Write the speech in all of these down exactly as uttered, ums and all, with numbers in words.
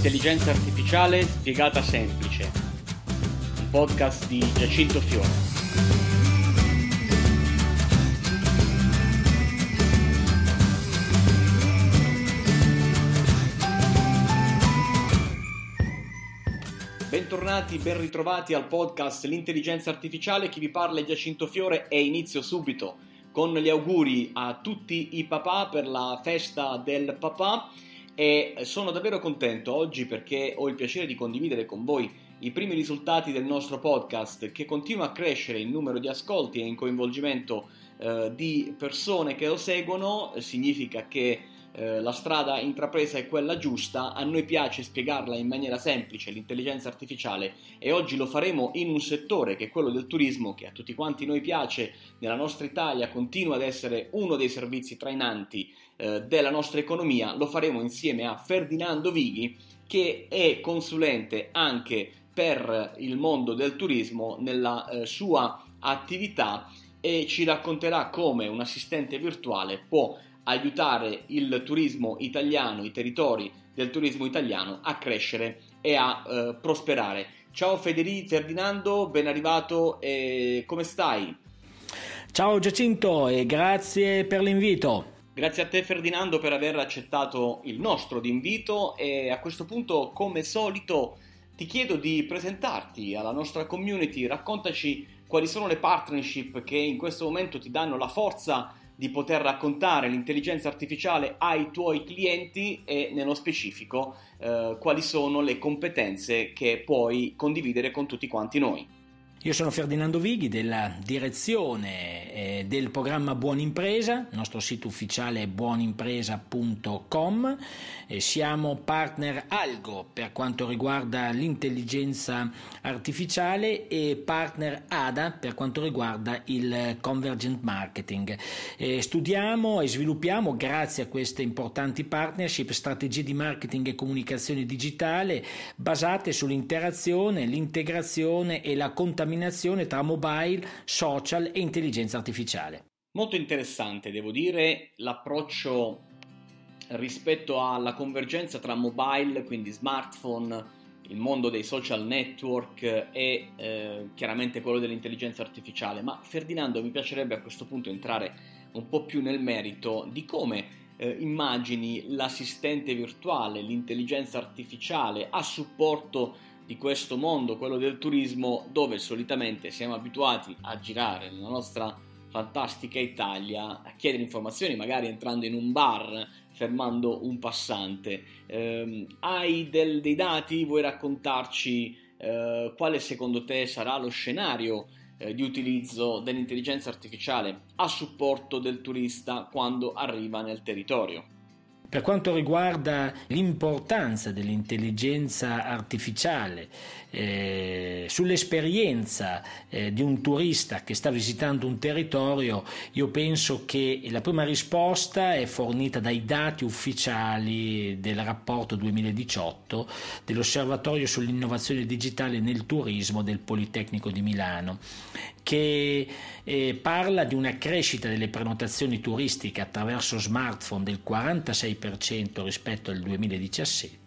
Intelligenza artificiale spiegata semplice. Un podcast di Giacinto Fiore. Bentornati, ben ritrovati al podcast L'intelligenza artificiale. Chi vi parla è Giacinto Fiore e inizio subito con gli auguri a tutti i papà per la festa del papà. E sono davvero contento oggi perché ho il piacere di condividere con voi i primi risultati del nostro podcast, che continua a crescere in numero di ascolti e in coinvolgimento eh, di persone che lo seguono. Significa che eh, la strada intrapresa è quella giusta. A noi piace spiegarla in maniera semplice, l'intelligenza artificiale, e oggi lo faremo in un settore che è quello del turismo, che a tutti quanti noi piace. Nella nostra Italia continua ad essere uno dei servizi trainanti della nostra economia. Lo faremo insieme a Ferdinando Vighi, che è consulente anche per il mondo del turismo nella eh, sua attività, e ci racconterà come un assistente virtuale può aiutare il turismo italiano, i territori del turismo italiano a crescere e a eh, prosperare. Ciao Federico, Ferdinando, ben arrivato, e come stai? Ciao Giacinto e grazie per l'invito. Grazie a te Ferdinando per aver accettato il nostro invito, e a questo punto, come solito, ti chiedo di presentarti alla nostra community. Raccontaci quali sono le partnership che in questo momento ti danno la forza di poter raccontare l'intelligenza artificiale ai tuoi clienti, e nello specifico eh, quali sono le competenze che puoi condividere con tutti quanti noi. Io sono Ferdinando Vighi, della direzione eh, del programma Buonimpresa, il nostro sito ufficiale è buonimpresa punto com, e siamo partner Algo per quanto riguarda l'intelligenza artificiale e partner Ada per quanto riguarda il convergent marketing. E studiamo e sviluppiamo, grazie a queste importanti partnership, strategie di marketing e comunicazione digitale basate sull'interazione, l'integrazione e la contaminazione tra mobile, social e intelligenza artificiale. Molto interessante, devo dire, l'approccio rispetto alla convergenza tra mobile, quindi smartphone, il mondo dei social network e eh, chiaramente quello dell'intelligenza artificiale. Ma Ferdinando, mi piacerebbe a questo punto entrare un po' più nel merito di come eh, immagini l'assistente virtuale, l'intelligenza artificiale a supporto di questo mondo, quello del turismo, dove solitamente siamo abituati a girare nella nostra fantastica Italia, a chiedere informazioni, magari entrando in un bar, fermando un passante. Eh, hai del, dei dati? Vuoi raccontarci eh, quale secondo te sarà lo scenario eh, di utilizzo dell'intelligenza artificiale a supporto del turista quando arriva nel territorio? Per quanto riguarda l'importanza dell'intelligenza artificiale eh, sull'esperienza eh, di un turista che sta visitando un territorio, io penso che la prima risposta è fornita dai dati ufficiali del rapporto duemiladiciotto dell'Osservatorio sull'innovazione digitale nel turismo del Politecnico di Milano, che eh, parla di una crescita delle prenotazioni turistiche attraverso smartphone del quarantasei per cento rispetto al duemiladiciassette,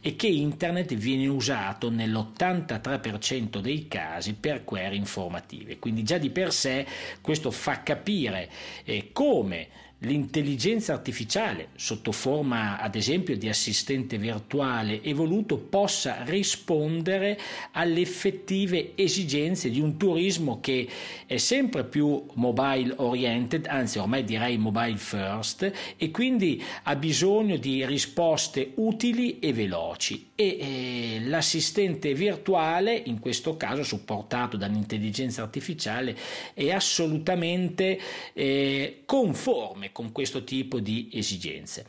e che internet viene usato nell'ottantatré per cento dei casi per query informative. Quindi già di per sé questo fa capire eh, come l'intelligenza artificiale, sotto forma ad esempio di assistente virtuale evoluto, possa rispondere alle effettive esigenze di un turismo che è sempre più mobile oriented, anzi ormai direi mobile first, e quindi ha bisogno di risposte utili e veloci. E eh, l'assistente virtuale, in questo caso supportato dall'intelligenza artificiale, è assolutamente eh, conforme con questo tipo di esigenze.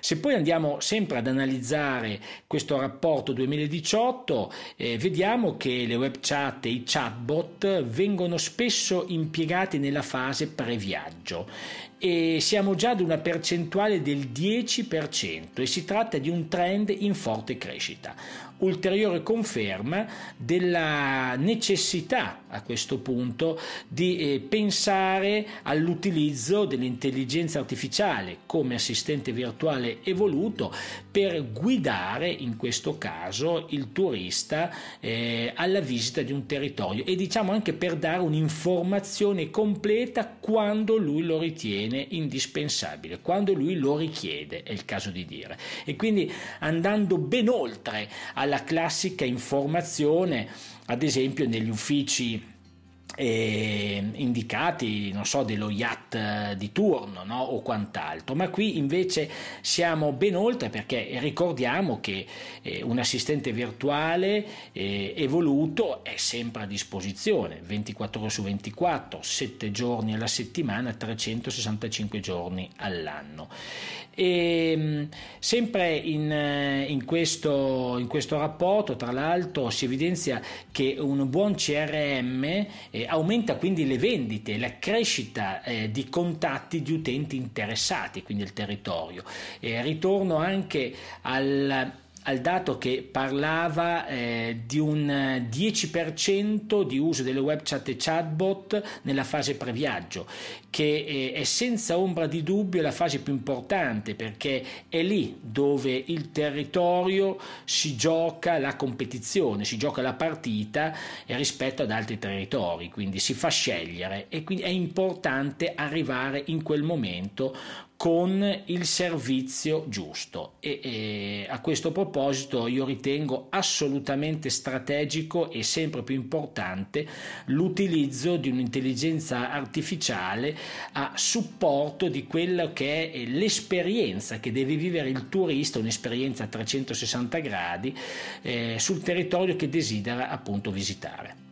Se poi andiamo sempre ad analizzare questo rapporto duemiladiciotto, eh, vediamo che le web chat e i chatbot vengono spesso impiegati nella fase pre-viaggio, e siamo già ad una percentuale del dieci per cento, e si tratta di un trend in forte crescita. ulteriore conferma della necessità a questo punto di eh, pensare all'utilizzo dell'intelligenza artificiale come assistente virtuale evoluto per guidare in questo caso il turista eh, alla visita di un territorio, e diciamo anche per dare un'informazione completa quando lui lo ritiene indispensabile, quando lui lo richiede, è il caso di dire, e quindi andando ben oltre alla classica informazione, ad esempio negli uffici eh, indicati, non so, dello yacht di turno, no? O quant'altro, ma qui invece siamo ben oltre, perché ricordiamo che eh, un assistente virtuale eh, evoluto è sempre a disposizione ventiquattro ore su ventiquattro, sette giorni alla settimana, trecentosessantacinque giorni all'anno. E sempre in, in, questo, in questo rapporto, tra l'altro, si evidenzia che un buon C R M eh, aumenta quindi le vendite, la crescita eh, di contatti di utenti interessati, quindi il territorio. Eh, ritorno anche al al dato che parlava eh, di un dieci per cento di uso delle web chat e chatbot nella fase previaggio, che eh, è senza ombra di dubbio la fase più importante, perché è lì dove il territorio si gioca la competizione, si gioca la partita eh, rispetto ad altri territori, quindi si fa scegliere, e quindi è importante arrivare in quel momento con il servizio giusto. E, e a questo proposito io ritengo assolutamente strategico e sempre più importante l'utilizzo di un'intelligenza artificiale a supporto di quella che è l'esperienza che deve vivere il turista, un'esperienza a trecentosessanta gradi eh, sul territorio che desidera appunto visitare.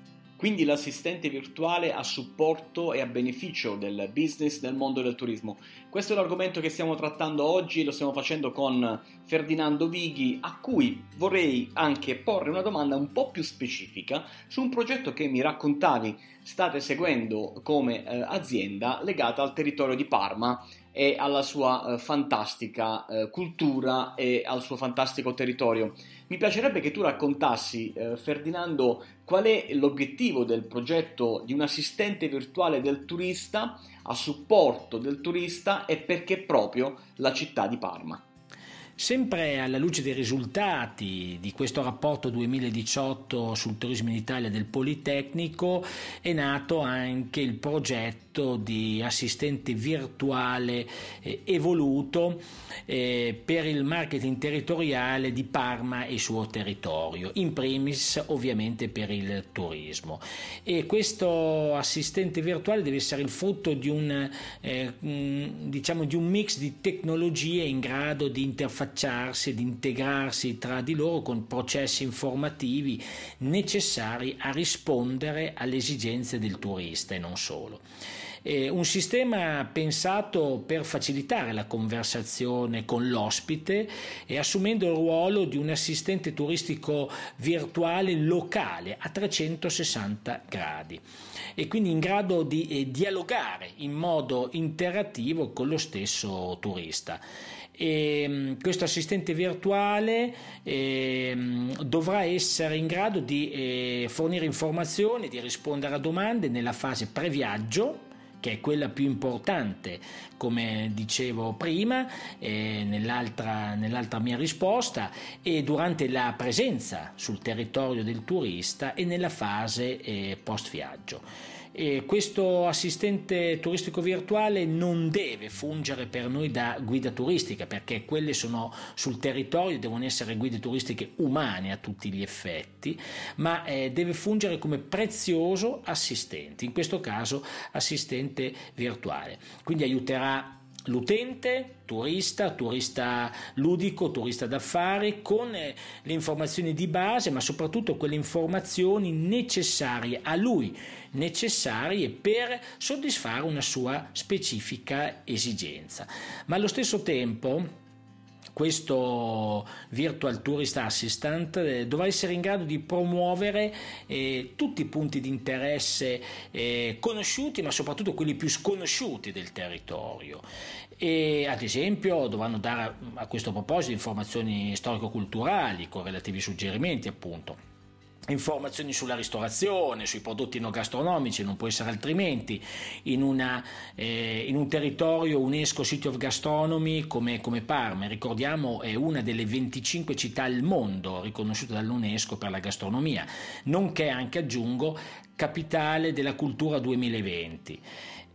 Quindi l'assistente virtuale a supporto e a beneficio del business del mondo del turismo. Questo è l'argomento che stiamo trattando oggi, lo stiamo facendo con Ferdinando Vighi, a cui vorrei anche porre una domanda un po' più specifica su un progetto che mi raccontavi state seguendo come eh, azienda, legata al territorio di Parma e alla sua eh, fantastica eh, cultura e al suo fantastico territorio. Mi piacerebbe che tu raccontassi, eh, Ferdinando, qual è l'obiettivo del progetto di un assistente virtuale del turista a supporto del turista, e perché proprio la città di Parma. Sempre alla luce dei risultati di questo rapporto duemiladiciotto sul turismo in Italia del Politecnico, è nato anche il progetto di assistente virtuale eh, evoluto eh, per il marketing territoriale di Parma e il suo territorio, in primis ovviamente per il turismo. E questo assistente virtuale deve essere il frutto di un, eh, diciamo di un mix di tecnologie in grado di interfacciare, di integrarsi tra di loro con processi informativi necessari a rispondere alle esigenze del turista e non solo. Eh, un sistema pensato per facilitare la conversazione con l'ospite e assumendo il ruolo di un assistente turistico virtuale locale a trecentosessanta gradi, e quindi in grado di eh, dialogare in modo interattivo con lo stesso turista. E questo assistente virtuale eh, dovrà essere in grado di eh, fornire informazioni, di rispondere a domande nella fase previaggio, che è quella più importante, come dicevo prima, eh, nell'altra, nell'altra mia risposta, e durante la presenza sul territorio del turista e nella fase eh, post-viaggio. E questo assistente turistico virtuale non deve fungere per noi da guida turistica, perché quelle sono sul territorio, devono essere guide turistiche umane a tutti gli effetti, ma eh, deve fungere come prezioso assistente, in questo caso assistente virtuale. Quindi aiuterà l'utente, turista, turista ludico, turista d'affari, con le informazioni di base, ma soprattutto quelle informazioni necessarie a lui, necessarie per soddisfare una sua specifica esigenza. Ma allo stesso tempo questo Virtual Tourist Assistant eh, dovrà essere in grado di promuovere eh, tutti i punti di interesse eh, conosciuti, ma soprattutto quelli più sconosciuti del territorio, e ad esempio dovranno dare a questo proposito informazioni storico-culturali con relativi suggerimenti, appunto, informazioni sulla ristorazione, sui prodotti enogastronomici, non può essere altrimenti in, una, eh, in un territorio UNESCO City of Gastronomy come, come Parma. Ricordiamo è una delle venticinque città al mondo riconosciute dall'UNESCO per la gastronomia, nonché anche, aggiungo, capitale della cultura duemilaventi.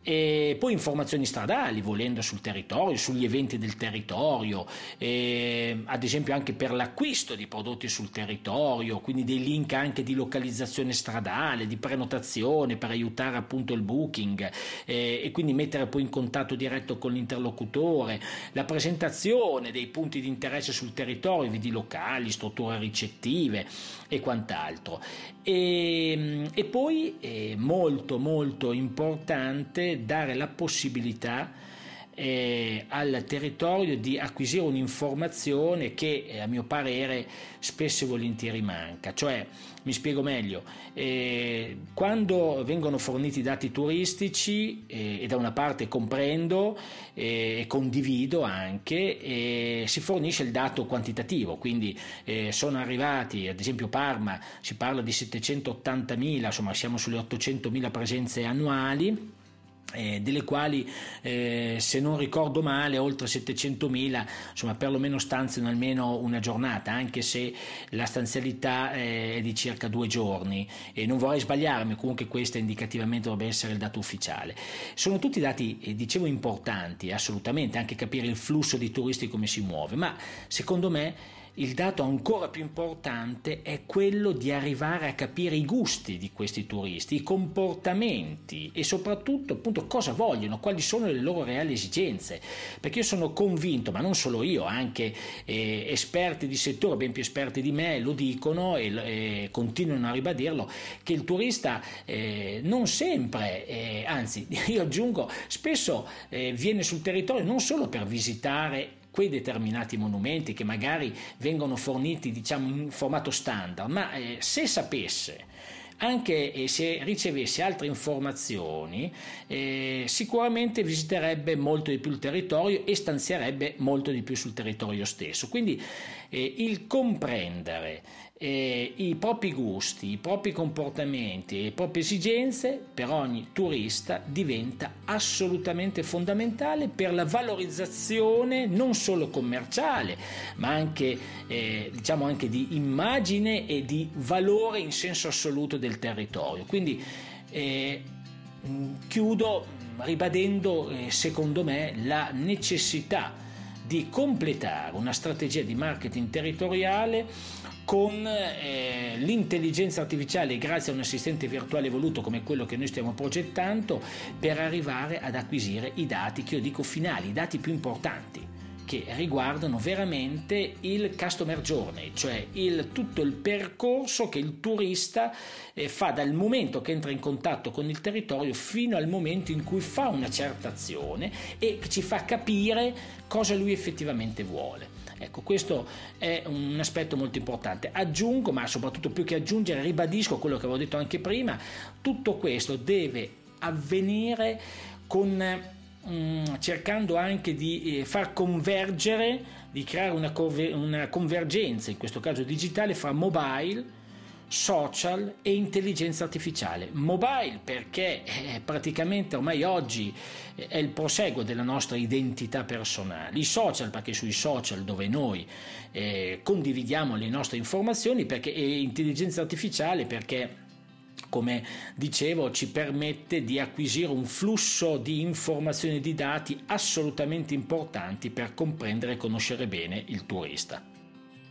E poi informazioni stradali, volendo, sul territorio, sugli eventi del territorio, eh, ad esempio anche per l'acquisto di prodotti sul territorio, quindi dei link anche di localizzazione stradale, di prenotazione per aiutare appunto il booking, eh, e quindi mettere poi in contatto diretto con l'interlocutore, la presentazione dei punti di interesse sul territorio, vedi locali, strutture ricettive e quant'altro. E, e poi è molto molto importante dare la possibilità eh, al territorio di acquisire un'informazione che eh, a mio parere spesso e volentieri manca. Cioè, mi spiego meglio, eh, quando vengono forniti dati turistici eh, e da una parte comprendo eh, e condivido anche, eh, si fornisce il dato quantitativo, quindi eh, sono arrivati, ad esempio Parma si parla di settecentottantamila, insomma siamo sulle ottocentomila presenze annuali, Eh, delle quali eh, se non ricordo male oltre settecentomila insomma perlomeno stanziano almeno una giornata, anche se la stanzialità eh, è di circa due giorni e non vorrei sbagliarmi, comunque questo indicativamente dovrebbe essere il dato ufficiale. Sono tutti dati eh, dicevo importanti, assolutamente, anche capire il flusso di turisti come si muove, ma secondo me il dato ancora più importante è quello di arrivare a capire i gusti di questi turisti, i comportamenti e soprattutto appunto cosa vogliono, quali sono le loro reali esigenze, perché io sono convinto, ma non solo io, anche eh, esperti di settore ben più esperti di me lo dicono e eh, continuano a ribadirlo, che il turista eh, non sempre, eh, anzi io aggiungo spesso eh, viene sul territorio non solo per visitare quei determinati monumenti che magari vengono forniti diciamo in formato standard, ma eh, se sapesse, anche eh, se ricevesse altre informazioni, eh, sicuramente visiterebbe molto di più il territorio e stanzierebbe molto di più sul territorio stesso. Quindi eh, il comprendere eh, i propri gusti, i propri comportamenti e le proprie esigenze per ogni turista diventa assolutamente fondamentale per la valorizzazione non solo commerciale, ma anche eh, diciamo anche di immagine e di valore in senso assoluto del territorio. Quindi eh, chiudo ribadendo eh, secondo me la necessità di completare una strategia di marketing territoriale con eh, l'intelligenza artificiale grazie a un assistente virtuale evoluto come quello che noi stiamo progettando, per arrivare ad acquisire i dati che io dico finali, i dati più importanti che riguardano veramente il customer journey, cioè il, tutto il percorso che il turista eh, fa dal momento che entra in contatto con il territorio fino al momento in cui fa una certa azione e ci fa capire cosa lui effettivamente vuole. Ecco, questo è un aspetto molto importante. Aggiungo, ma soprattutto più che aggiungere, ribadisco quello che avevo detto anche prima, tutto questo deve avvenire con... cercando anche di far convergere, di creare una, conver- una convergenza, in questo caso digitale, fra mobile, social e intelligenza artificiale. Mobile perché eh, praticamente ormai oggi eh, è il proseguo della nostra identità personale, i social perché sui social dove noi eh, condividiamo le nostre informazioni, perché, e intelligenza artificiale perché, come dicevo, ci permette di acquisire un flusso di informazioni e di dati assolutamente importanti per comprendere e conoscere bene il turista.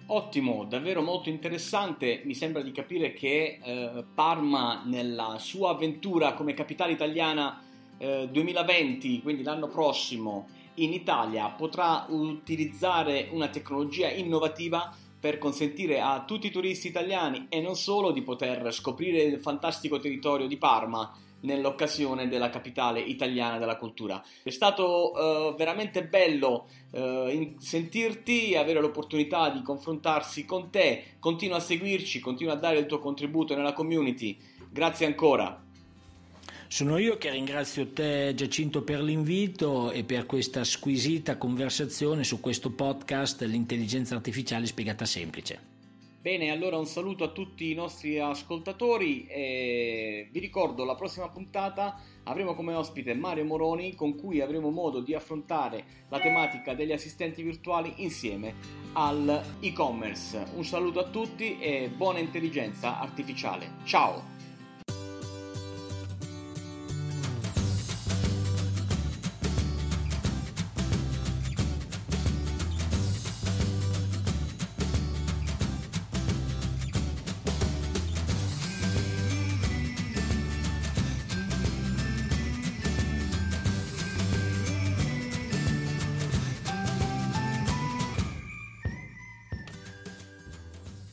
Ottimo, davvero molto interessante. Mi sembra di capire che eh, Parma nella sua avventura come capitale italiana eh, duemilaventi, quindi l'anno prossimo in Italia, potrà utilizzare una tecnologia innovativa per consentire a tutti i turisti italiani e non solo di poter scoprire il fantastico territorio di Parma nell'occasione della capitale italiana della cultura. È stato eh, veramente bello eh, sentirti, avere l'opportunità di confrontarsi con te. Continua a seguirci, continua a dare il tuo contributo nella community. Grazie ancora. Sono io che ringrazio te, Giacinto, per l'invito e per questa squisita conversazione su questo podcast L'intelligenza artificiale spiegata semplice. Bene, allora un saluto a tutti i nostri ascoltatori e vi ricordo la prossima puntata avremo come ospite Mario Moroni, con cui avremo modo di affrontare la tematica degli assistenti virtuali insieme al e-commerce. Un saluto a tutti e buona intelligenza artificiale. Ciao!